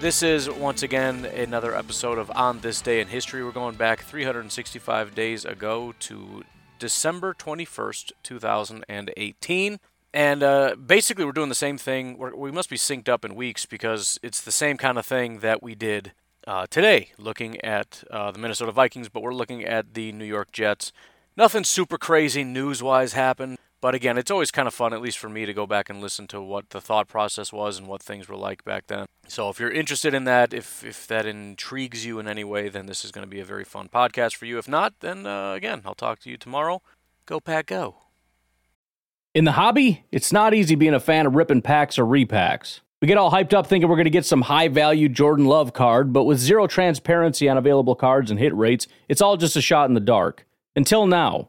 this is, once again, another episode of On This Day in History. We're going back 365 days ago to December 21st, 2018. And basically, we're doing the same thing. We must be synced up in weeks because it's the same kind of thing that we did today, looking at the Minnesota Vikings, but we're looking at the New York Jets. Nothing super crazy news-wise happened, but again, it's always kind of fun, at least for me, to go back and listen to what the thought process was and what things were like back then. So if you're interested in that, if that intrigues you in any way, then this is going to be a very fun podcast for you. If not, then again, I'll talk to you tomorrow. Go Pack, go. In the hobby, it's not easy being a fan of ripping packs or repacks. We get all hyped up thinking we're going to get some high-value Jordan Love card, but with zero transparency on available cards and hit rates, it's all just a shot in the dark. Until now.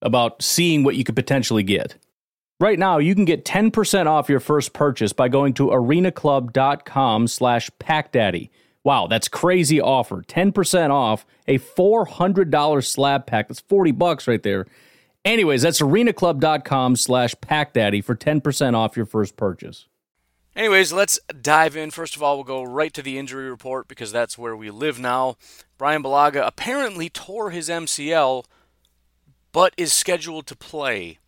about seeing what you could potentially get. Right now, you can get 10% off your first purchase by going to arenaclub.com/packdaddy. Wow, that's crazy offer. 10% off a $400 slab pack. That's 40 bucks right there. Anyways, that's arenaclub.com/packdaddy for 10% off your first purchase. Anyways, let's dive in. First of all, we'll go right to the injury report because that's where we live now. Bryan Bulaga apparently tore his MCL, but is scheduled to play,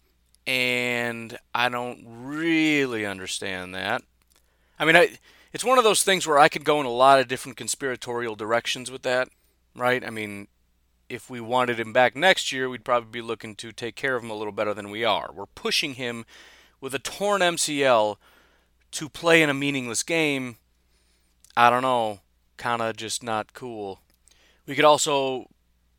and I don't really understand that. I mean, it's one of those things where I could go in a lot of different conspiratorial directions with that, right? I mean, if we wanted him back next year, we'd probably be looking to take care of him a little better than we are. We're pushing him with a torn MCL to play in a meaningless game. I don't know, kind of just not cool. We could also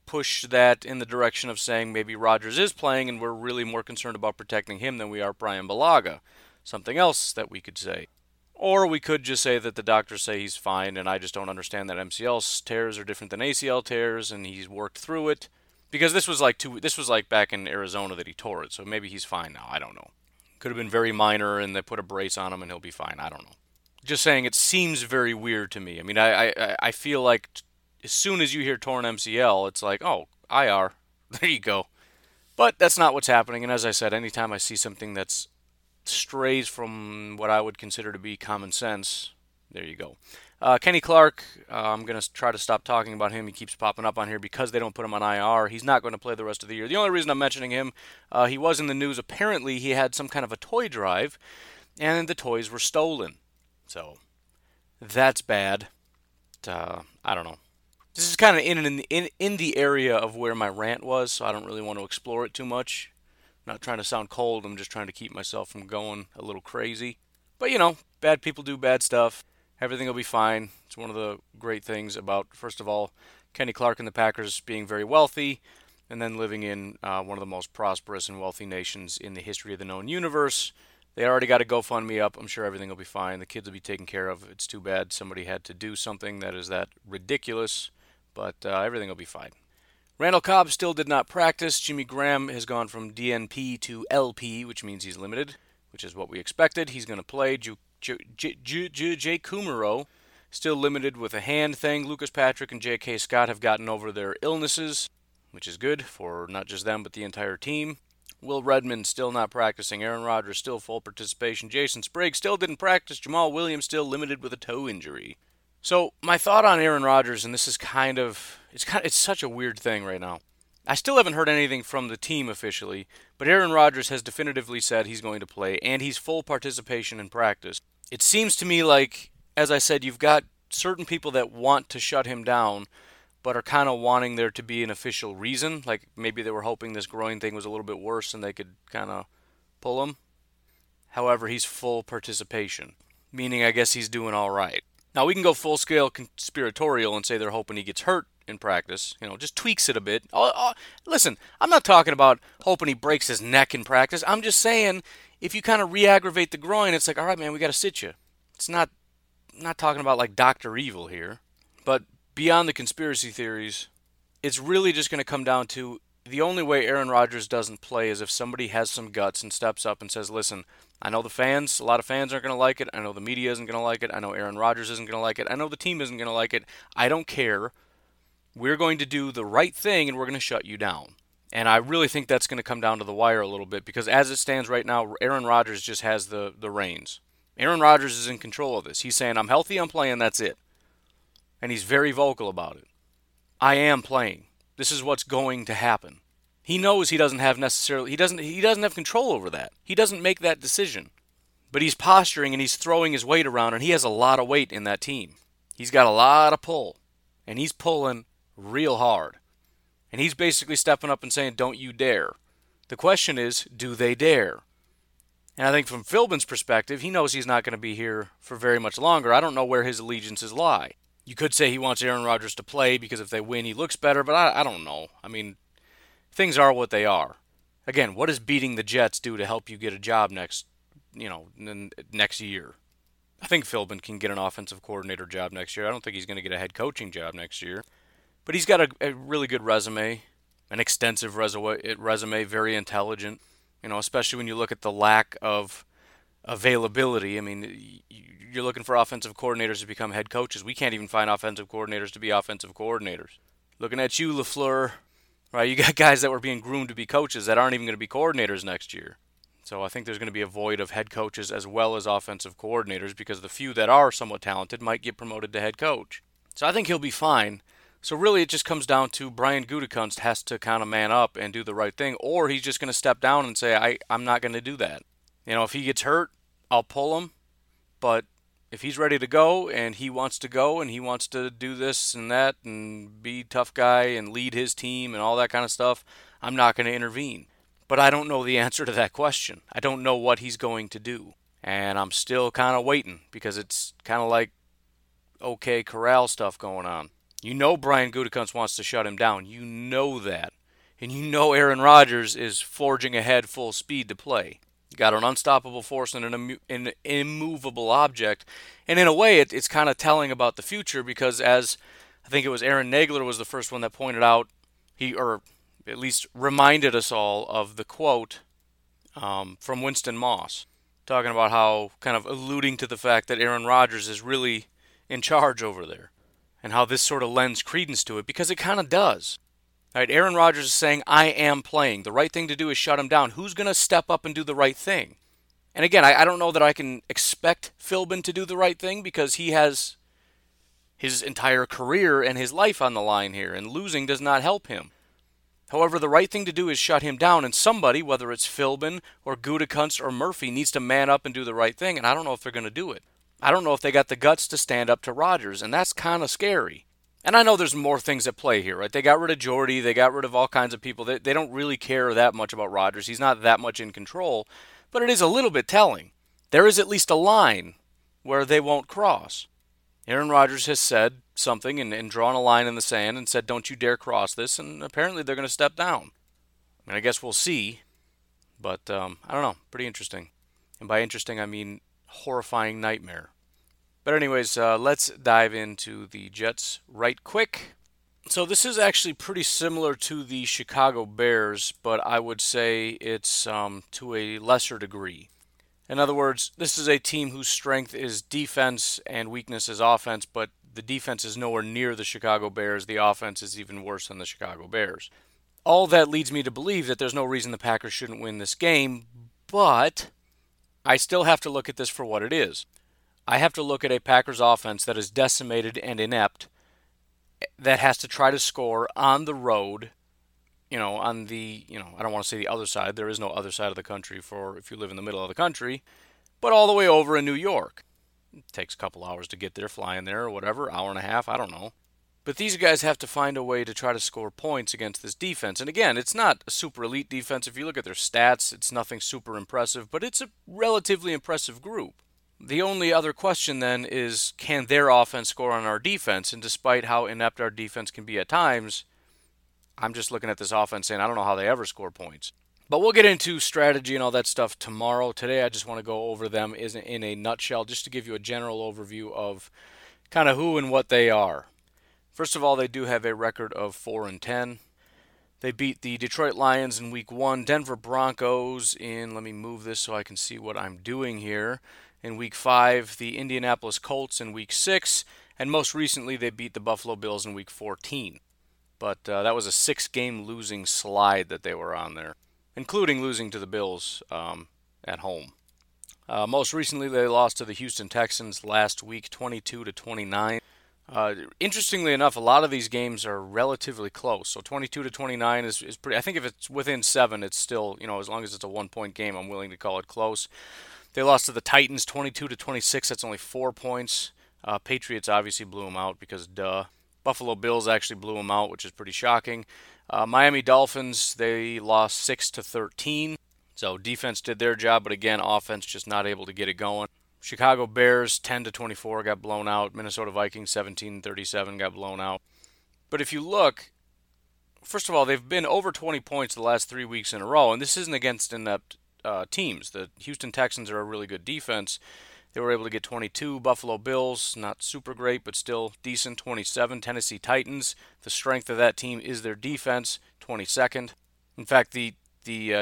push that in the direction of saying maybe Rodgers is playing and we're really more concerned about protecting him than we are Bryan Bulaga. Something else that we could say. Or we could just say that the doctors say he's fine and I just don't understand that MCL tears are different than ACL tears and he's worked through it. Because this was like back in Arizona that he tore it, so maybe he's fine now. I don't know. Could have been very minor, and they put a brace on him, and he'll be fine. I don't know. Just saying, it seems very weird to me. I mean, I feel like as soon as you hear torn MCL, it's like, oh, IR, there you go. But that's not what's happening, and as I said, anytime I see something that strays from what I would consider to be common sense, there you go. Kenny Clark, I'm going to try to stop talking about him. He keeps popping up on here because they don't put him on IR. He's not going to play the rest of the year. The only reason I'm mentioning him, he was in the news. Apparently, he had some kind of a toy drive, and the toys were stolen. So, that's bad. I don't know. This is kind of in the area of where my rant was, so I don't really want to explore it too much. I'm not trying to sound cold. I'm just trying to keep myself from going a little crazy. But, you know, bad people do bad stuff. Everything will be fine. It's one of the great things about, first of all, Kenny Clark and the Packers being very wealthy and then living in one of the most prosperous and wealthy nations in the history of the known universe. They already got a GoFundMe up. I'm sure everything will be fine. The kids will be taken care of. It's too bad somebody had to do something that is that ridiculous, but everything will be fine. Randall Cobb still did not practice. Jimmy Graham has gone from DNP to LP, which means he's limited, which is what we expected. He's going to play. Jay Kumerow, still limited with a hand thing. Lucas Patrick and J.K. Scott have gotten over their illnesses, which is good for not just them, but the entire team. Will Redmond still not practicing. Aaron Rodgers still full participation. Jason Sprague still didn't practice. Jamal Williams still limited with a toe injury. So my thought on Aaron Rodgers, and this is it's such a weird thing right now. I still haven't heard anything from the team officially, but Aaron Rodgers has definitively said he's going to play, and he's full participation in practice. It seems to me like, as I said, you've got certain people that want to shut him down, but are kind of wanting there to be an official reason. Like maybe they were hoping this groin thing was a little bit worse and they could kind of pull him. However, he's full participation, meaning I guess he's doing all right. Now, we can go full-scale conspiratorial and say they're hoping he gets hurt in practice. You know, just tweaks it a bit. Listen, I'm not talking about hoping he breaks his neck in practice. I'm just saying if you kind of re-aggravate the groin, it's like, all right, man, we got to sit you. It's not talking about like Dr. Evil here. But beyond the conspiracy theories, it's really just going to come down to the only way Aaron Rodgers doesn't play is if somebody has some guts and steps up and says, listen, I know the fans, a lot of fans aren't going to like it. I know the media isn't going to like it. I know Aaron Rodgers isn't going to like it. I know the team isn't going to like it. I don't care. We're going to do the right thing, and we're going to shut you down. And I really think that's going to come down to the wire a little bit, because as it stands right now, Aaron Rodgers just has the reins. Aaron Rodgers is in control of this. He's saying, I'm healthy, I'm playing, that's it. And he's very vocal about it. I am playing. This is what's going to happen. He knows he doesn't have necessarily, he doesn't have control over that. He doesn't make that decision. But he's posturing and he's throwing his weight around, and he has a lot of weight in that team. He's got a lot of pull, and he's pulling real hard. And he's basically stepping up and saying, don't you dare. The question is, do they dare? And I think from Philbin's perspective, he knows he's not going to be here for very much longer. I don't know where his allegiances lie. You could say he wants Aaron Rodgers to play because if they win, he looks better, but I don't know. I mean, things are what they are. Again, what does beating the Jets do to help you get a job next year? I think Philbin can get an offensive coordinator job next year. I don't think he's going to get a head coaching job next year. But he's got a really good resume, an extensive resume, very intelligent. You know, especially when you look at the lack of availability. I mean, you're looking for offensive coordinators to become head coaches. We can't even find offensive coordinators to be offensive coordinators. Looking at you, LaFleur, right? You got guys that were being groomed to be coaches that aren't even going to be coordinators next year. So I think there's going to be a void of head coaches as well as offensive coordinators, because the few that are somewhat talented might get promoted to head coach. So I think he'll be fine. So really it just comes down to Brian Gutekunst has to kind of man up and do the right thing, or he's just going to step down and say, I'm not going to do that. You know, if he gets hurt, I'll pull him. But if he's ready to go and he wants to go and he wants to do this and that and be tough guy and lead his team and all that kind of stuff, I'm not going to intervene. But I don't know the answer to that question. I don't know what he's going to do. And I'm still kind of waiting, because it's kind of like OK Corral stuff going on. You know Brian Gutekunst wants to shut him down. You know that. And you know Aaron Rodgers is forging ahead full speed to play. You got an unstoppable force and an immovable object. And in a way, it's kind of telling about the future, because as I think it was Aaron Nagler was the first one that pointed out, or at least reminded us all of the quote from Winston Moss, talking about how, kind of alluding to the fact that Aaron Rodgers is really in charge over there, and how this sort of lends credence to it, because it kind of does. All right, Aaron Rodgers is saying, I am playing. The right thing to do is shut him down. Who's going to step up and do the right thing? And again, I don't know that I can expect Philbin to do the right thing, because he has his entire career and his life on the line here, and losing does not help him. However, the right thing to do is shut him down, and somebody, whether it's Philbin or Gutekunst or Murphy, needs to man up and do the right thing, and I don't know if they're going to do it. I don't know if they got the guts to stand up to Rodgers, and that's kind of scary. And I know there's more things at play here, right? They got rid of Jordy. They got rid of all kinds of people. They don't really care that much about Rodgers. He's not that much in control, but it is a little bit telling. There is at least a line where they won't cross. Aaron Rodgers has said something and drawn a line in the sand and said, don't you dare cross this, and apparently they're going to step down. I mean, I guess we'll see, but I don't know. Pretty interesting. And by interesting, I mean horrifying nightmare. But anyways, let's dive into the Jets right quick. So this is actually pretty similar to the Chicago Bears, but I would say it's to a lesser degree. In other words, this is a team whose strength is defense and weakness is offense, but the defense is nowhere near the Chicago Bears. The offense is even worse than the Chicago Bears. All that leads me to believe that there's no reason the Packers shouldn't win this game, but I still have to look at this for what it is. I have to look at a Packers offense that is decimated and inept, that has to try to score on the road, I don't want to say the other side. There is no other side of the country for if you live in the middle of the country, but all the way over in New York. It takes a couple hours to get there, fly in there or whatever, hour and a half, I don't know. But these guys have to find a way to try to score points against this defense. And again, it's not a super elite defense. If you look at their stats, it's nothing super impressive, but it's a relatively impressive group. The only other question then is, can their offense score on our defense? And despite how inept our defense can be at times, I'm just looking at this offense saying, I don't know how they ever score points. But we'll get into strategy and all that stuff tomorrow. Today, I just want to go over them in a nutshell, just to give you a general overview of kind of who and what they are. First of all, they do have a record of 4-10. They beat the Detroit Lions in Week 1, Denver Broncos in, let me move this so I can see what I'm doing here, in Week 5, the Indianapolis Colts in Week 6, and most recently they beat the Buffalo Bills in Week 14. But that was a 6-game losing slide that they were on there, including losing to the Bills at home. Most recently they lost to the Houston Texans last week, 22-29. Interestingly enough, a lot of these games are relatively close. So 22-29 is pretty. I think if it's within 7, it's still, you know, as long as it's a 1-point game, I'm willing to call it close. They lost to the Titans 22-26. That's only 4 points. Patriots obviously blew them out because duh. Buffalo Bills actually blew them out, which is pretty shocking. Miami Dolphins, they lost 6-13. So defense did their job, but again, offense just not able to get it going. Chicago Bears 10-24 got blown out. Minnesota Vikings 17-37 got blown out. But if you look, first of all, they've been over 20 points the last 3 weeks in a row, and this isn't against inept teams. The Houston Texans are a really good defense. They were able to get 22. Buffalo Bills, not super great, but still decent, 27. Tennessee Titans, the strength of that team is their defense, 22nd. In fact, the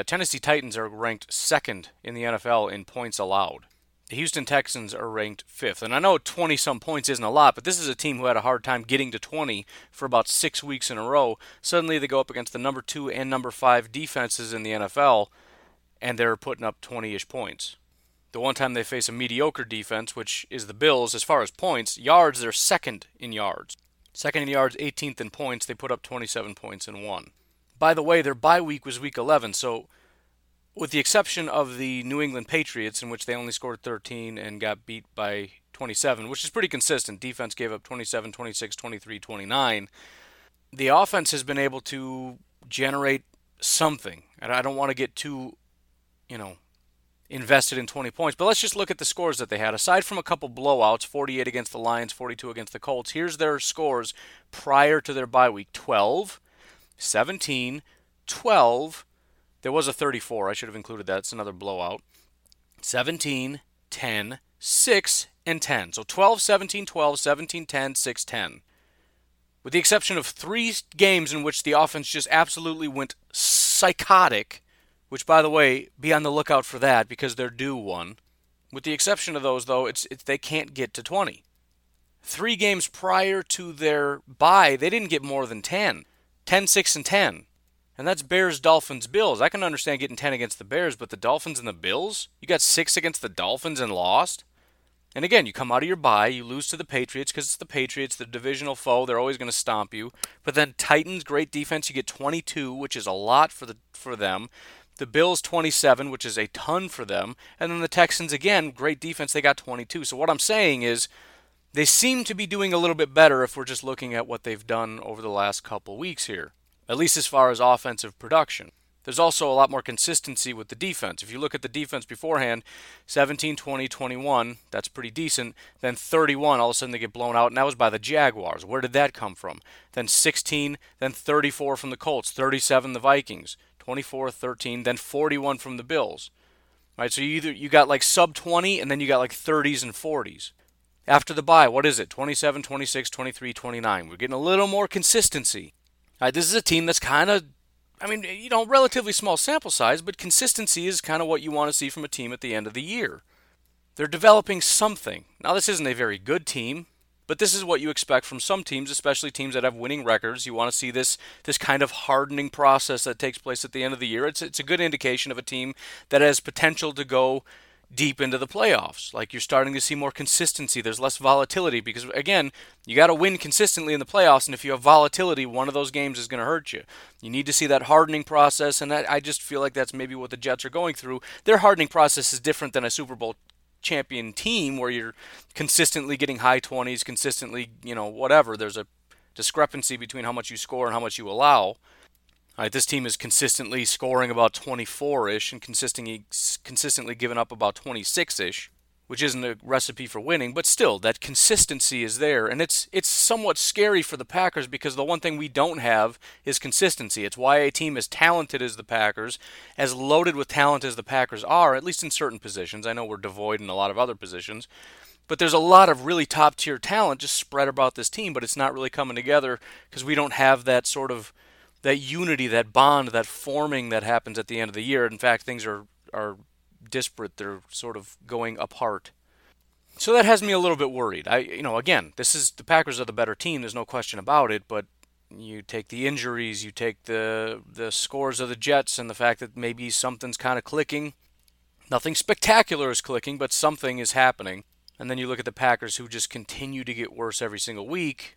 Tennessee Titans are ranked 2nd in the NFL in points allowed. The Houston Texans are ranked 5th. And I know 20-some points isn't a lot, but this is a team who had a hard time getting to 20 for about 6 weeks in a row. Suddenly they go up against the number 2 and number 5 defenses in the NFL, and they're putting up 20-ish points. The one time they face a mediocre defense, which is the Bills, as far as points, yards, they're 2nd in yards. 2nd in yards, 18th in points. They put up 27 points in one. By the way, their bye week was Week 11, so with the exception of the New England Patriots, in which they only scored 13 and got beat by 27, which is pretty consistent. Defense gave up 27, 26, 23, 29. The offense has been able to generate something. And I don't want to get too, invested in 20 points. But let's just look at the scores that they had. Aside from a couple blowouts, 48 against the Lions, 42 against the Colts, here's their scores prior to their bye week. 12, 17, 12, there was a 34. I should have included that. It's another blowout. 17, 10, 6, and 10. So 12, 17, 12, 17, 10, 6, 10. With the exception of 3 games in which the offense just absolutely went psychotic, which, by the way, be on the lookout for that because they're due one. With the exception of those, though, it's they can't get to 20. 3 games prior to their bye, they didn't get more than 10. 10, 6, and 10. And that's Bears, Dolphins, Bills. I can understand getting 10 against the Bears, but the Dolphins and the Bills? You got 6 against the Dolphins and lost? And again, you come out of your bye, you lose to the Patriots because it's the Patriots, the divisional foe. They're always going to stomp you. But then Titans, great defense, you get 22, which is a lot for them. The Bills, 27, which is a ton for them. And then the Texans, again, great defense, they got 22. So what I'm saying is they seem to be doing a little bit better if we're just looking at what they've done over the last couple weeks here, at least as far as offensive production. There's also a lot more consistency with the defense. If you look at the defense beforehand, 17, 20, 21, that's pretty decent. Then 31, all of a sudden they get blown out, and that was by the Jaguars. Where did that come from? Then 16, then 34 from the Colts, 37 the Vikings, 24, 13, then 41 from the Bills. All right, so you got like sub 20, and then you got like 30s and 40s. After the bye, what is it? 27, 26, 23, 29. We're getting a little more consistency. This is a team that's kind of, relatively small sample size, but consistency is kind of what you want to see from a team at the end of the year. They're developing something. Now, this isn't a very good team, but this is what you expect from some teams, especially teams that have winning records. You want to see this kind of hardening process that takes place at the end of the year. It's a good indication of a team that has potential to go deep into the playoffs. Like, you're starting to see more consistency. There's less volatility because, again, you got to win consistently in the playoffs, and if you have volatility, one of those games is going to hurt you. You need to see that hardening process, and I just feel like that's maybe what the Jets are going through. Their hardening process is different than a Super Bowl champion team where you're consistently getting high 20s, consistently, you know, whatever. There's a discrepancy between how much you score and how much you allow. All right, this team is consistently scoring about 24-ish and consistently giving up about 26-ish, which isn't a recipe for winning, but still, that consistency is there, and it's somewhat scary for the Packers because the one thing we don't have is consistency. It's why a team as talented as the Packers, as loaded with talent as the Packers are, at least in certain positions. I know we're devoid in a lot of other positions, but there's a lot of really top-tier talent just spread about this team, but it's not really coming together because we don't have that sort of that unity, that bond, that forming that happens at the end of the year. In fact, things are disparate. They're sort of going apart. So that has me a little bit worried. Again, this is the Packers are the better team. There's no question about it, but you take the injuries, you take the scores of the Jets and the fact that maybe something's kind of clicking. Nothing spectacular is clicking, but something is happening. And then you look at the Packers who just continue to get worse every single week.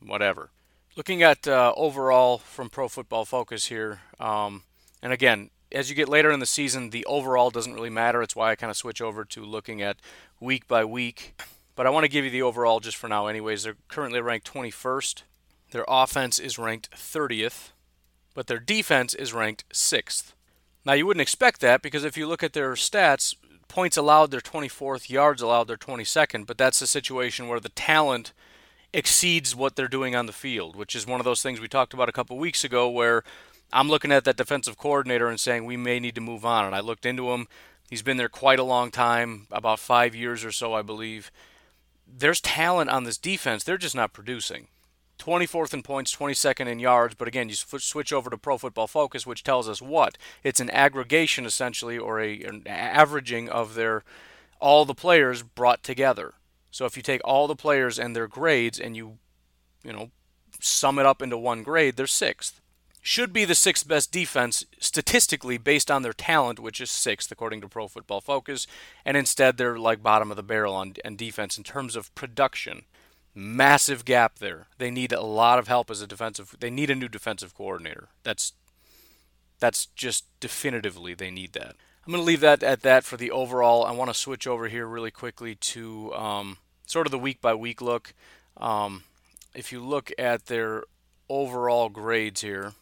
Whatever. Looking at overall from Pro Football Focus here, and again, as you get later in the season, the overall doesn't really matter. It's why I kind of switch over to looking at week by week. But I want to give you the overall just for now anyways. They're currently ranked 21st. Their offense is ranked 30th, but their defense is ranked 6th. Now, you wouldn't expect that because if you look at their stats, points allowed, they're 24th, yards allowed, they're 22nd, but that's a situation where the talent exceeds what they're doing on the field, which is one of those things we talked about a couple weeks ago where I'm looking at that defensive coordinator and saying we may need to move on. And I looked into him. He's been there quite a long time, about 5 years or so, I believe. There's talent on this defense. They're just not producing. 24th in points, 22nd in yards. But again, you switch over to Pro Football Focus, which tells us what? It's an aggregation, essentially, or an averaging of all the players brought together. So if you take all the players and their grades and you sum it up into one grade, they're 6th. Should be the 6th best defense statistically based on their talent, which is 6th according to Pro Football Focus, and instead they're like bottom of the barrel on defense in terms of production. Massive gap there. They need a lot of help as they need a new defensive coordinator. That's just definitively they need that. I'm going to leave that at that for the overall. I want to switch over here really quickly to sort of the week-by-week look. If you look at their overall grades here,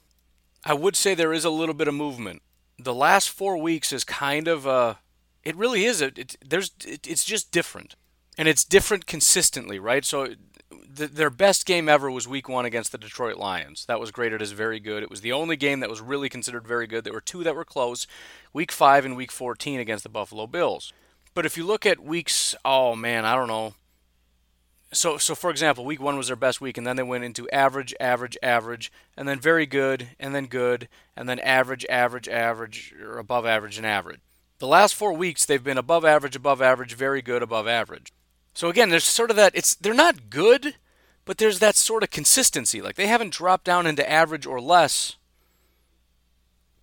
I would say there is a little bit of movement. The last 4 weeks is kind of it really is. It's just different. And it's different consistently, right? So their best game ever was week 1 against the Detroit Lions. That was graded as very good. It was the only game that was really considered very good. There were two that were close, week 5 and week 14 against the Buffalo Bills. But if you look at weeks, I don't know. So for example, week 1 was their best week, and then they went into average, and then very good, and then average, or above average and average. The last 4 weeks, they've been above average, very good, above average. So again, there's sort of that, they're not good, but there's that sort of consistency. Like, they haven't dropped down into average or less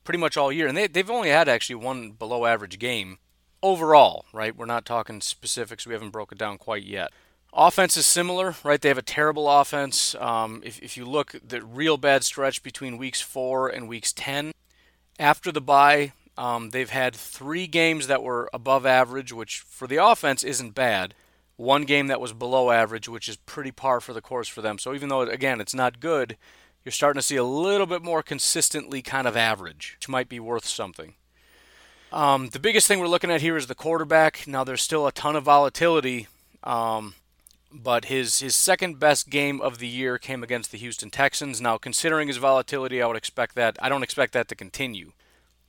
pretty much all year, and they've only had actually one below average game overall, right? We're not talking specifics. We haven't broken down quite yet. Offense is similar, right? They have a terrible offense. If you look, the real bad stretch between weeks 4 and weeks 10. After the bye, they've had 3 games that were above average, which for the offense isn't bad. One game that was below average, which is pretty par for the course for them. So even though, again, it's not good, you're starting to see a little bit more consistently kind of average, which might be worth something. The biggest thing we're looking at here is the quarterback. Now, there's still a ton of volatility, but his second best game of the year came against the Houston Texans. Now, considering his volatility, I don't expect that to continue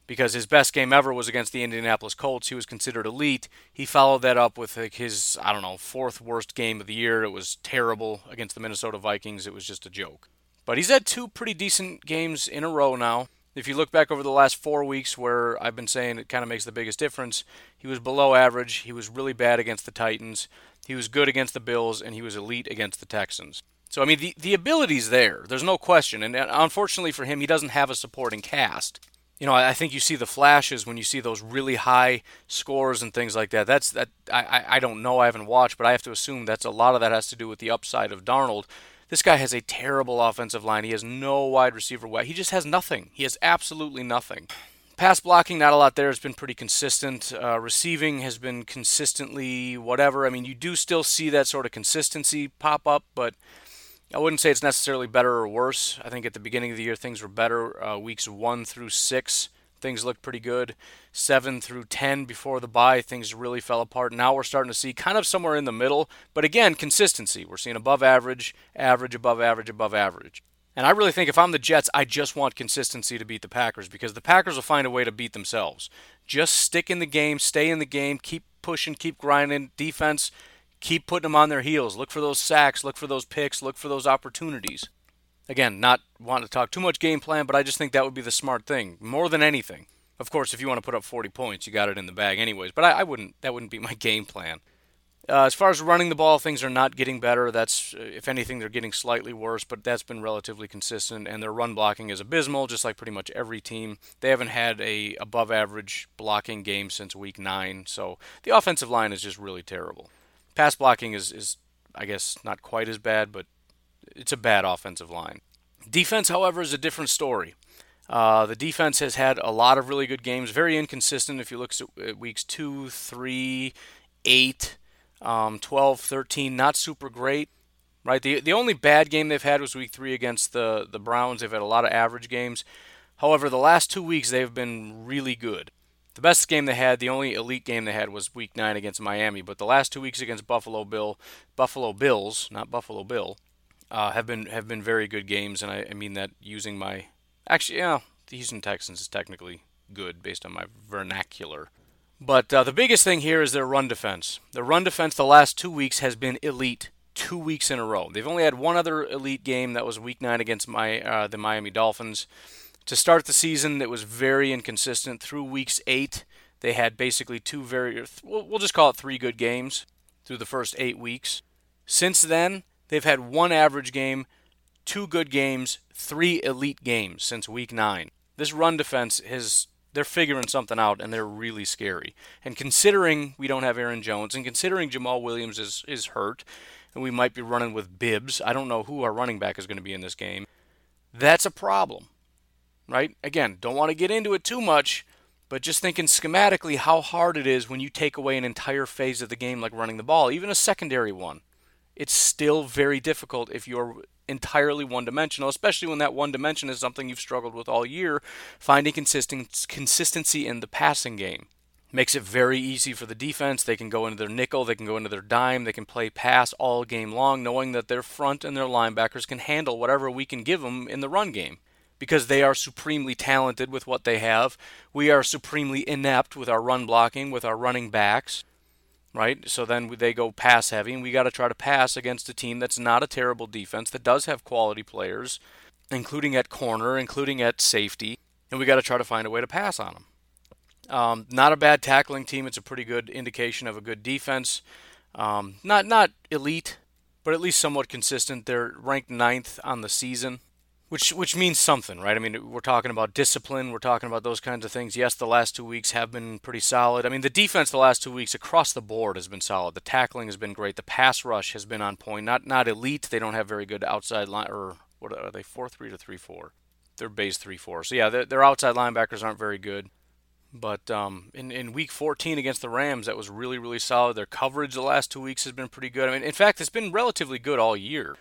because his best game ever was against the Indianapolis Colts. He was considered elite. He followed that up with his, 4th worst game of the year. It was terrible against the Minnesota Vikings. It was just a joke. But he's had 2 pretty decent games in a row now. If you look back over the last 4 weeks where I've been saying it kind of makes the biggest difference, he was below average, he was really bad against the Titans, he was good against the Bills, and he was elite against the Texans. So, the ability's there. There's no question. And unfortunately for him, he doesn't have a supporting cast. I think you see the flashes when you see those really high scores and things like that. I don't know. I haven't watched, but I have to assume that's a lot of that has to do with the upside of Darnold. This guy has a terrible offensive line. He has no wide receiver. He just has nothing. He has absolutely nothing. Pass blocking, not a lot there. It's been pretty consistent. Receiving has been consistently whatever. I mean, you do still see that sort of consistency pop up, but I wouldn't say it's necessarily better or worse. I think at the beginning of the year, things were better. Weeks 1 through 6, things looked pretty good. 7 through 10 before the bye, things really fell apart. Now we're starting to see kind of somewhere in the middle, but again, consistency. We're seeing above average, average, above average, above average. And I really think if I'm the Jets, I just want consistency to beat the Packers, because the Packers will find a way to beat themselves. Just stick in the game, stay in the game, keep pushing, keep grinding. Defense, keep putting them on their heels. Look for those sacks, look for those picks, look for those opportunities. Again, not wanting to talk too much game plan, but I just think that would be the smart thing, more than anything. Of course, if you want to put up 40 points, you got it in the bag anyways, but I wouldn't. That wouldn't be my game plan. As far as running the ball, things are not getting better. That's, if anything, they're getting slightly worse, but that's been relatively consistent, and their run blocking is abysmal, just like pretty much every team. They haven't had a above-average blocking game since Week 9, so the offensive line is just really terrible. Pass blocking is I guess, not quite as bad, but it's a bad offensive line. Defense, however, is a different story. The defense has had a lot of really good games, very inconsistent. If you look at Weeks 2, 3, 8... 12, 13, not super great, right? The only bad game they've had was Week 3 against the Browns. They've had a lot of average games. However, the last 2 weeks, they've been really good. The best game they had, the only elite game they had, was Week 9 against Miami, but the last 2 weeks against Buffalo Bills, not Buffalo Bill, have been very good games, and I mean that using my... Actually, yeah, the Houston Texans is technically good based on my vernacular. But the biggest thing here is their run defense. Their run defense the last 2 weeks has been elite 2 weeks in a row. They've only had one other elite game. That was Week 9 against the Miami Dolphins. To start the season, it was very inconsistent. Through Weeks 8, they had basically we'll just call it 3 good games through the first 8 weeks. Since then, they've had 1 average game, 2 good games, 3 elite games since Week 9. This run defense has... They're figuring something out, and they're really scary. And considering we don't have Aaron Jones, and considering Jamal Williams is hurt, and we might be running with Bibbs, I don't know who our running back is going to be in this game, that's a problem, right? Again, don't want to get into it too much, but just thinking schematically how hard it is when you take away an entire phase of the game like running the ball, even a secondary one. It's still very difficult if you're entirely one-dimensional, especially when that one dimension is something you've struggled with all year, finding consistency in the passing game. Makes it very easy for the defense. They can go into their nickel, they can go into their dime, they can play pass all game long, knowing that their front and their linebackers can handle whatever we can give them in the run game, because they are supremely talented with what they have. We are supremely inept with our run blocking, with our running backs. Right? So then they go pass heavy, and we got to try to pass against a team that's not a terrible defense, that does have quality players, including at corner, including at safety, and we got to try to find a way to pass on them. Not a bad tackling team. It's a pretty good indication of a good defense. Not elite, but at least somewhat consistent. They're ranked 9th on the season, which means something, right? I mean, we're talking about discipline. We're talking about those kinds of things. Yes, the last 2 weeks have been pretty solid. I mean, the defense the last 2 weeks across the board has been solid. The tackling has been great. The pass rush has been on point. Not elite. They don't have very good outside line. Or what are they, 4-3 to 3-4? They're base 3-4. So, yeah, their outside linebackers aren't very good. But in Week 14 against the Rams, that was really, really solid. Their coverage the last 2 weeks has been pretty good. I mean, in fact, it's been relatively good all year.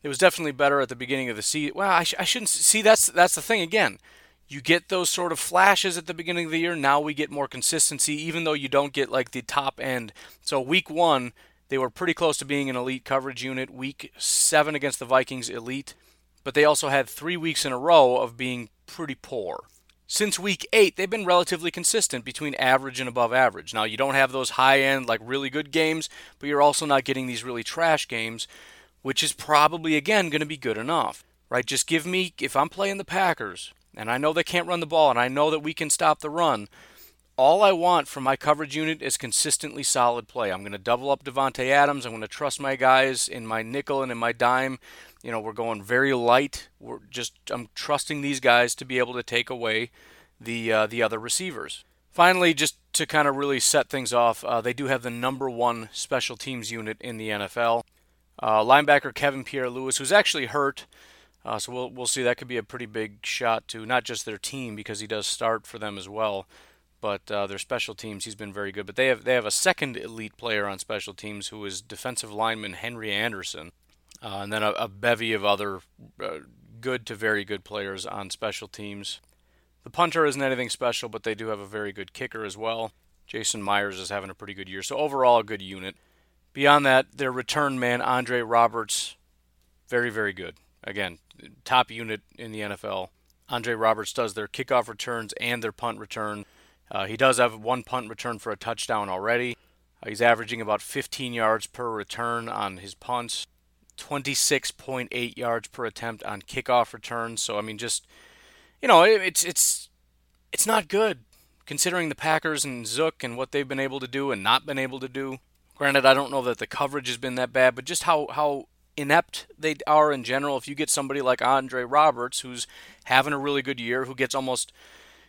It was definitely better at the beginning of the season. Well, I shouldn't see. That's the thing again. You get those sort of flashes at the beginning of the year. Now we get more consistency, even though you don't get like the top end. So Week 1, they were pretty close to being an elite coverage unit. Week 7 against the Vikings, elite, but they also had 3 weeks in a row of being pretty poor. Since Week 8, they've been relatively consistent between average and above average. Now you don't have those high end like really good games, but you're also not getting these really trash games, which is probably, again, going to be good enough, right? Just give me, if I'm playing the Packers, and I know they can't run the ball, and I know that we can stop the run, all I want from my coverage unit is consistently solid play. I'm going to double up Davante Adams. I'm going to trust my guys in my nickel and in my dime. You know, we're going very light. I'm trusting these guys to be able to take away the other receivers. Finally, just to kind of really set things off, they do have the #1 special teams unit in the NFL. Linebacker Kevin Pierre-Louis, who's actually hurt, So we'll see. That could be a pretty big shot to not just their team, because he does start for them as well, but their special teams. He's been very good. But they have a second elite player on special teams, who is defensive lineman Henry Anderson, and then a bevy of other good to very good players on special teams. The punter isn't anything special, but they do have a very good kicker as well. Jason Myers is having a pretty good year. So overall, a good unit. Beyond that, their return man, Andre Roberts, very, very good. Again, top unit in the NFL. Andre Roberts does their kickoff returns and their punt return. He does have one punt return for a touchdown already. He's averaging about 15 yards per return on his punts, 26.8 yards per attempt on kickoff returns. So, I mean, just, you know, it's not good, considering the Packers and Zook and what they've been able to do and not been able to do. Granted, I don't know that the coverage has been that bad, but just how inept they are in general. If you get somebody like Andre Roberts, who's having a really good year, who gets almost...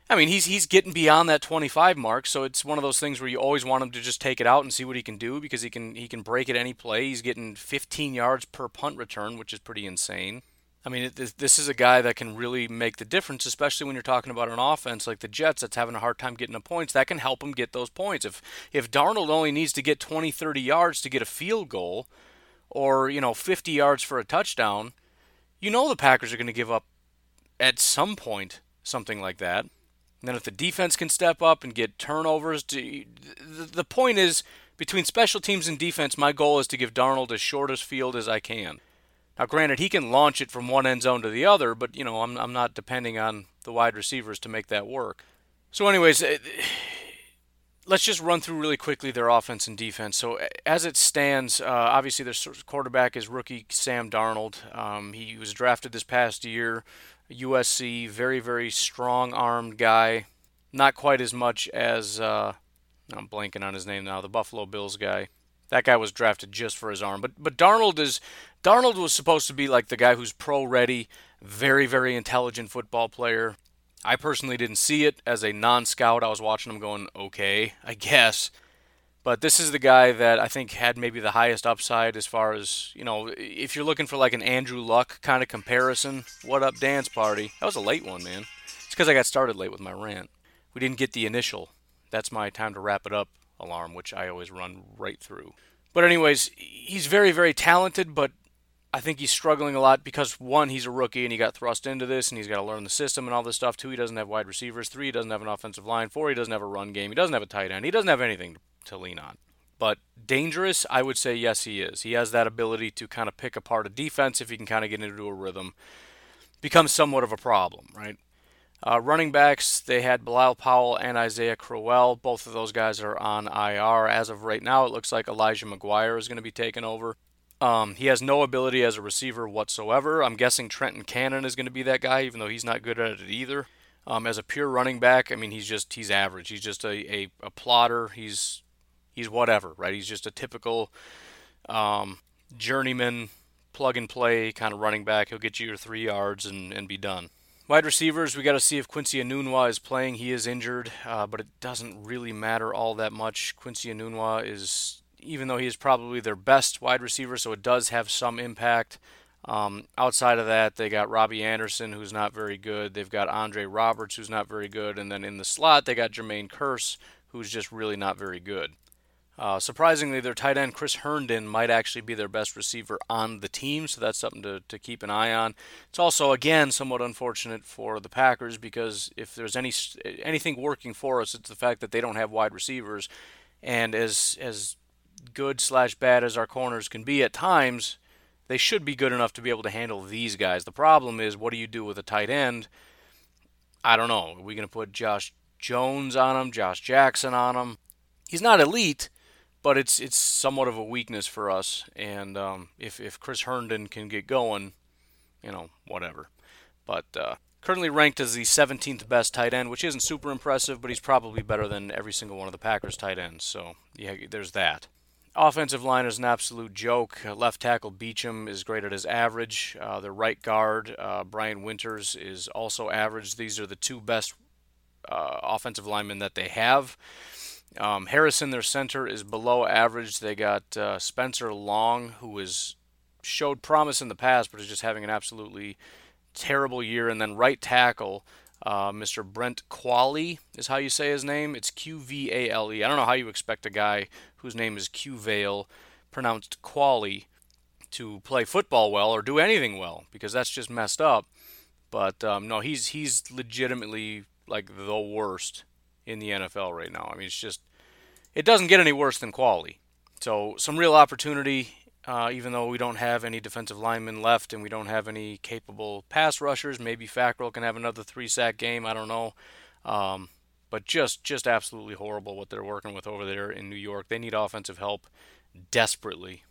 I mean, he's getting beyond that 25 mark, so it's one of those things where you always want him to just take it out and see what he can do, because he can break at any play. He's getting 15 yards per punt return, which is pretty insane. I mean, this is a guy that can really make the difference, especially when you're talking about an offense like the Jets that's having a hard time getting the points. That can help him get those points. If Darnold only needs to get 20, 30 yards to get a field goal, or, you know, 50 yards for a touchdown, you know the Packers are going to give up at some point something like that. And then if the defense can step up and get turnovers, the point is, between special teams and defense, my goal is to give Darnold as short a field as I can. Now, granted, he can launch it from one end zone to the other, but, you know, I'm not depending on the wide receivers to make that work. So anyways, let's just run through really quickly their offense and defense. So as it stands, obviously their quarterback is rookie Sam Darnold. He was drafted this past year. USC, very, very strong-armed guy. Not quite as much as, I'm blanking on his name now, the Buffalo Bills guy. That guy was drafted just for his arm. But Darnold was supposed to be like the guy who's pro-ready, very, very intelligent football player. I personally didn't see it. As a non-scout, I was watching him going, okay, I guess. But this is the guy that I think had maybe the highest upside as far as, you know, if you're looking for like an Andrew Luck kind of comparison. What up, dance party? That was a late one, man. It's because I got started late with my rant. We didn't get the initial. That's my time to wrap it up alarm, which I always run right through. But anyways, he's very, very talented, but I think he's struggling a lot because, one, he's a rookie and he got thrust into this and he's got to learn the system and all this stuff. Two, he doesn't have wide receivers. Three, he doesn't have an offensive line. Four, he doesn't have a run game. He doesn't have a tight end. He doesn't have anything to lean on. But dangerous, I would say yes, he is. He has that ability to kind of pick apart a defense if he can kind of get into a rhythm. Becomes somewhat of a problem, right? Running backs, they had Bilal Powell and Isaiah Crowell. Both of those guys are on IR. As of right now, it looks like Elijah McGuire is going to be taking over. He has no ability as a receiver whatsoever. I'm guessing Trenton Cannon is going to be that guy, even though he's not good at it either. As a pure running back, I mean, he's average. He's just a plotter. He's whatever, right? He's just a typical journeyman, plug-and-play kind of running back. He'll get you your 3 yards and be done. Wide receivers, we got to see if Quincy Enunwa is playing. He is injured, but it doesn't really matter all that much. Quincy Enunwa is... even though he is probably their best wide receiver, so it does have some impact. Outside of that, they got Robbie Anderson, who's not very good. They've got Andre Roberts, who's not very good. And then in the slot, they got Jermaine Kearse, who's just really not very good. Surprisingly, their tight end, Chris Herndon, might actually be their best receiver on the team, so that's something to keep an eye on. It's also, again, somewhat unfortunate for the Packers, because if there's anything working for us, it's the fact that they don't have wide receivers. And as good/bad as our corners can be at times, they should be good enough to be able to handle these guys. The problem is, what do you do with a tight end? I don't know. Are we going to put Josh Jones on him, Josh Jackson on him? He's not elite, but it's somewhat of a weakness for us. And if Chris Herndon can get going, you know, whatever. But currently ranked as the 17th best tight end, which isn't super impressive, but he's probably better than every single one of the Packers tight ends. So yeah, there's that. Offensive line is an absolute joke. Left tackle Beecham is graded as average. Their right guard, Brian Winters, is also average. These are the two best offensive linemen that they have. Harrison, their center, is below average. They got Spencer Long, who showed promise in the past, but is just having an absolutely terrible year. And then right tackle, Mr. Brent Quayle is how you say his name. It's Q-V-A-L-E. I don't know how you expect a guy whose name is Q-Vale, pronounced Quayle, to play football well or do anything well, because that's just messed up. But no, he's legitimately like the worst in the NFL right now. I mean, it's just, it doesn't get any worse than Quayle. So some real opportunity, even though we don't have any defensive linemen left and we don't have any capable pass rushers. Maybe Fackrell can have another 3-sack game. I don't know. But just absolutely horrible what they're working with over there in New York. They need offensive help desperately.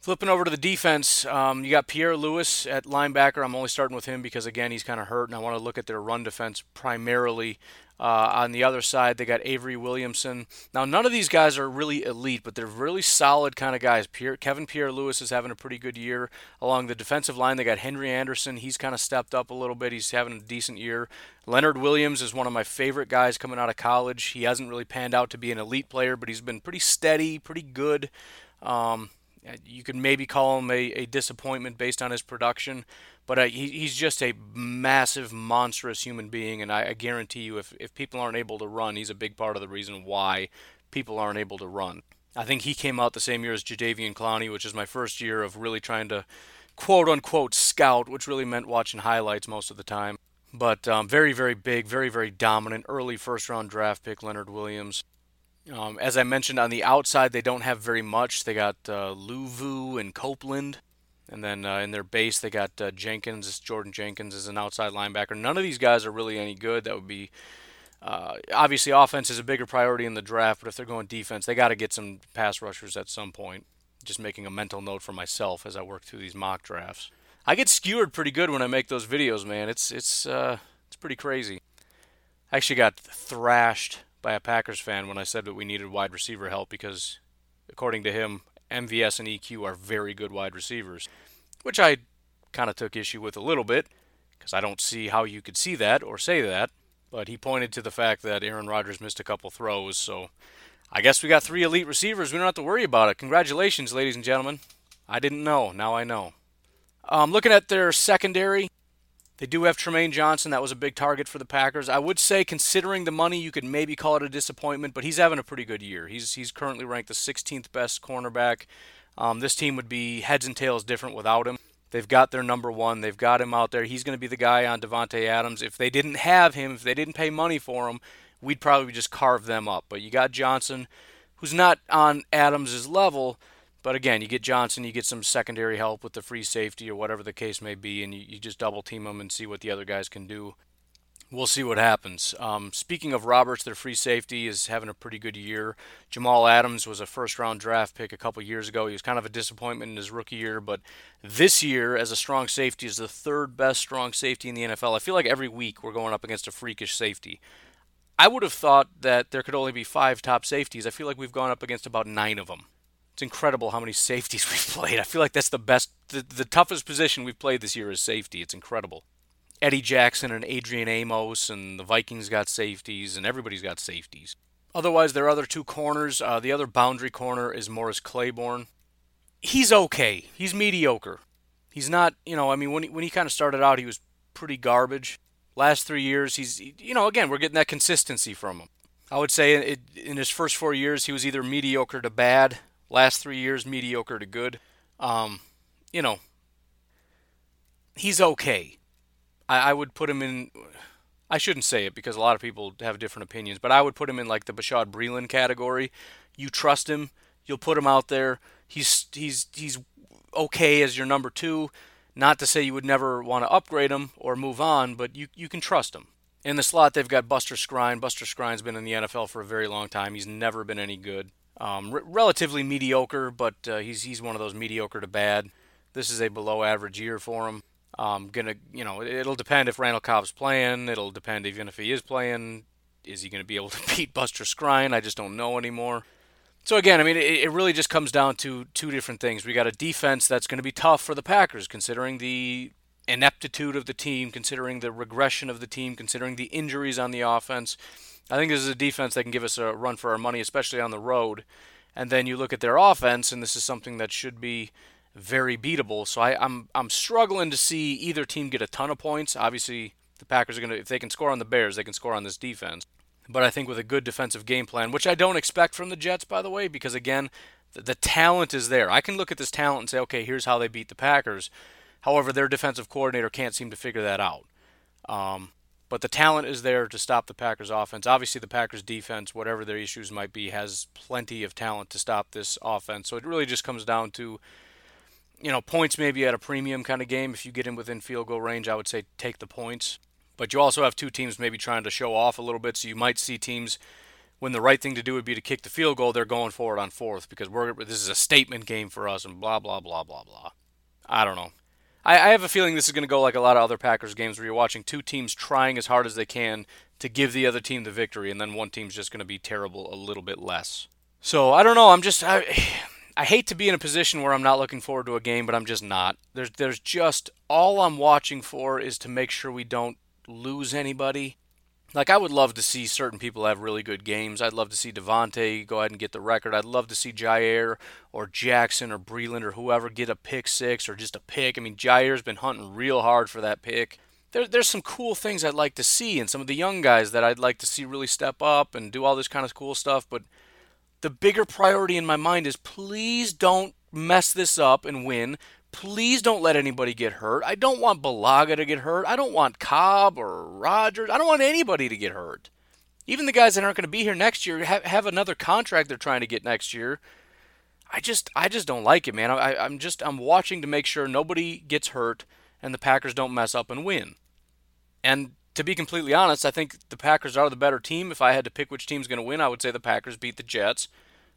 Flipping over to the defense, you got Pierre-Louis at linebacker. I'm only starting with him because, again, he's kind of hurt, and I want to look at their run defense primarily. On the other side, they got Avery Williamson. Now, none of these guys are really elite, but they're really solid kind of guys. Kevin Pierre-Louis is having a pretty good year. Along the defensive line, they got Henry Anderson. He's kind of stepped up a little bit. He's having a decent year. Leonard Williams is one of my favorite guys coming out of college. He hasn't really panned out to be an elite player, but he's been pretty steady, pretty good. You could maybe call him a disappointment based on his production, but he's just a massive, monstrous human being, and I guarantee you if people aren't able to run, he's a big part of the reason why people aren't able to run. I think he came out the same year as Jadeveon Clowney, which is my first year of really trying to quote-unquote scout, which really meant watching highlights most of the time. But very, very big, very, very dominant, early first-round draft pick, Leonard Williams. As I mentioned, on the outside, they don't have very much. They got Louvu and Copeland. And then in their base, they got Jenkins. Jordan Jenkins is an outside linebacker. None of these guys are really any good. That would be obviously offense is a bigger priority in the draft, but if they're going defense, they got to get some pass rushers at some point. Just making a mental note for myself as I work through these mock drafts. I get skewered pretty good when I make those videos, man. It's pretty crazy. I actually got thrashed by a Packers fan when I said that we needed wide receiver help because, according to him, MVS and EQ are very good wide receivers, which I kind of took issue with a little bit because I don't see how you could see that or say that, but he pointed to the fact that Aaron Rodgers missed a couple throws, so I guess we got 3 elite receivers. We don't have to worry about it. Congratulations, ladies and gentlemen. I didn't know. Now I know. Looking at their secondary, they do have Tremaine Johnson. That was a big target for the Packers. I would say, considering the money, you could maybe call it a disappointment, but he's having a pretty good year. He's currently ranked the 16th best cornerback. This team would be heads and tails different without him. They've got their number one. They've got him out there. He's going to be the guy on Davante Adams. If they didn't have him, if they didn't pay money for him, we'd probably just carve them up. But you got Johnson, who's not on Adams' level. But again, you get Johnson, you get some secondary help with the free safety or whatever the case may be, and you just double-team them and see what the other guys can do. We'll see what happens. Speaking of Roberts, their free safety is having a pretty good year. Jamal Adams was a first-round draft pick a couple years ago. He was kind of a disappointment in his rookie year, but this year, as a strong safety, is the third best strong safety in the NFL. I feel like every week we're going up against a freakish safety. I would have thought that there could only be 5 top safeties. I feel like we've gone up against about 9 of them. It's incredible how many safeties we've played. I feel like that's the toughest position we've played this year is safety. It's incredible. Eddie Jackson and Adrian Amos and the Vikings got safeties and everybody's got safeties. Otherwise, there are other 2 corners. The other boundary corner is Morris Claiborne. He's okay. He's mediocre. He's not, when he kind of started out, he was pretty garbage. Last 3 years, again, we're getting that consistency from him. I would say in his first 4 years, he was either mediocre to bad. Last 3 years, mediocre to good. He's okay. I would put him in, I shouldn't say it because a lot of people have different opinions, but I would put him in like the Bashad Breeland category. You trust him. You'll put him out there. He's okay as your number 2. Not to say you would never want to upgrade him or move on, but you can trust him. In the slot, they've got Buster Skrine. Buster Skrine's been in the NFL for a very long time. He's never been any good. Relatively mediocre, but he's one of those mediocre to bad. This is a below average year for him. It'll depend if Randall Cobb's playing. It'll depend even if he is playing. Is he going to be able to beat Buster Skrine? I just don't know anymore. So again, it really just comes down to 2 different things. We got a defense that's going to be tough for the Packers, considering the ineptitude of the team, considering the regression of the team, considering the injuries on the offense. I think this is a defense that can give us a run for our money, especially on the road. And then you look at their offense, and this is something that should be very beatable. So I'm struggling to see either team get a ton of points. Obviously, the Packers are going to, if they can score on the Bears, they can score on this defense. But I think with a good defensive game plan, which I don't expect from the Jets, by the way, because again, the talent is there. I can look at this talent and say, okay, here's how they beat the Packers. However, their defensive coordinator can't seem to figure that out. But the talent is there to stop the Packers' offense. Obviously, the Packers' defense, whatever their issues might be, has plenty of talent to stop this offense. So it really just comes down to, you know, points maybe at a premium kind of game. If you get in within field goal range, I would say take the points. But you also have two teams maybe trying to show off a little bit, so you might see teams when the right thing to do would be to kick the field goal, they're going for it on fourth because this is a statement game for us and blah, blah, blah, blah, blah. I don't know. I have a feeling this is going to go like a lot of other Packers games where you're watching two teams trying as hard as they can to give the other team the victory, and then one team's just going to be terrible a little bit less. So, I don't know. I hate to be in a position where I'm not looking forward to a game, but I'm just not. There's just all I'm watching for is to make sure we don't lose anybody. Like, I would love to see certain people have really good games. I'd love to see Davante go ahead and get the record. I'd love to see Jaire or Jackson or Breland or whoever get a pick six or just a pick. I mean, Jaire's been hunting real hard for that pick. There's some cool things I'd like to see, and some of the young guys that I'd like to see really step up and do all this kind of cool stuff. But the bigger priority in my mind is please don't mess this up and win. Please don't let anybody get hurt. I don't want Bulaga to get hurt. I don't want Cobb or Rodgers. I don't want anybody to get hurt. Even the guys that aren't going to be here next year have another contract they're trying to get next year. I just don't like it, man. I'm watching to make sure nobody gets hurt and the Packers don't mess up and win. And to be completely honest, I think the Packers are the better team. If I had to pick which team's going to win, I would say the Packers beat the Jets,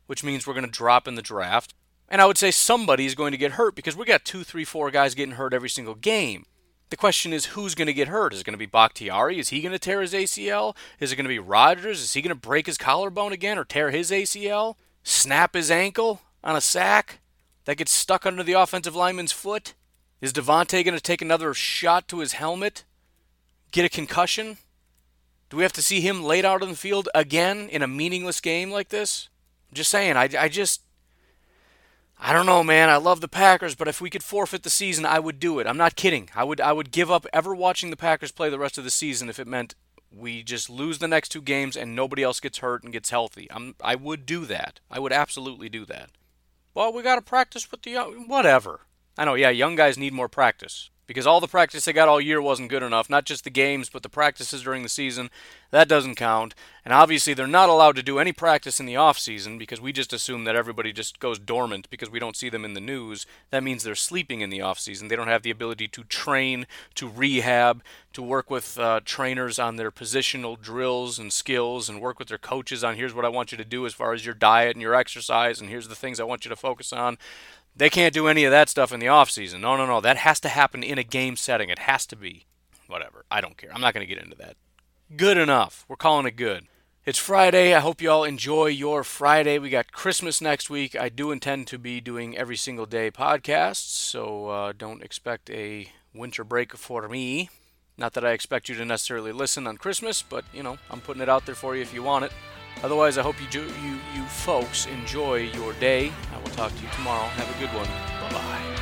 which means we're going to drop in the draft. And I would say somebody is going to get hurt because we got 2, 3, 4 guys getting hurt every single game. The question is who's going to get hurt? Is it going to be Bakhtiari? Is he going to tear his ACL? Is it going to be Rodgers? Is he going to break his collarbone again or tear his ACL? Snap his ankle on a sack that gets stuck under the offensive lineman's foot? Is Davante going to take another shot to his helmet? Get a concussion? Do we have to see him laid out on the field again in a meaningless game like this? I'm just saying, I don't know, man. I love the Packers, but if we could forfeit the season, I would do it. I'm not kidding. I would give up ever watching the Packers play the rest of the season if it meant we just lose the next two games and nobody else gets hurt and gets healthy. I would do that. I would absolutely do that. Well, we got to practice with the young... Whatever. I know, yeah, young guys need more practice because all the practice they got all year wasn't good enough. Not just the games, but the practices during the season. That doesn't count. And obviously they're not allowed to do any practice in the offseason because we just assume that everybody just goes dormant because we don't see them in the news. That means they're sleeping in the offseason. They don't have the ability to train, to rehab, to work with trainers on their positional drills and skills and work with their coaches on here's what I want you to do as far as your diet and your exercise and here's the things I want you to focus on. They can't do any of that stuff in the offseason. No. That has to happen in a game setting. It has to be. Whatever. I don't care. I'm not going to get into that. Good enough. We're calling it good. It's Friday. I hope you all enjoy your Friday. We got Christmas next week. I do intend to be doing every single day podcasts, so don't expect a winter break for me. Not that I expect you to necessarily listen on Christmas, but, you know, I'm putting it out there for you if you want it. Otherwise, I hope you folks enjoy your day. I will talk to you tomorrow. Have a good one. Bye-bye.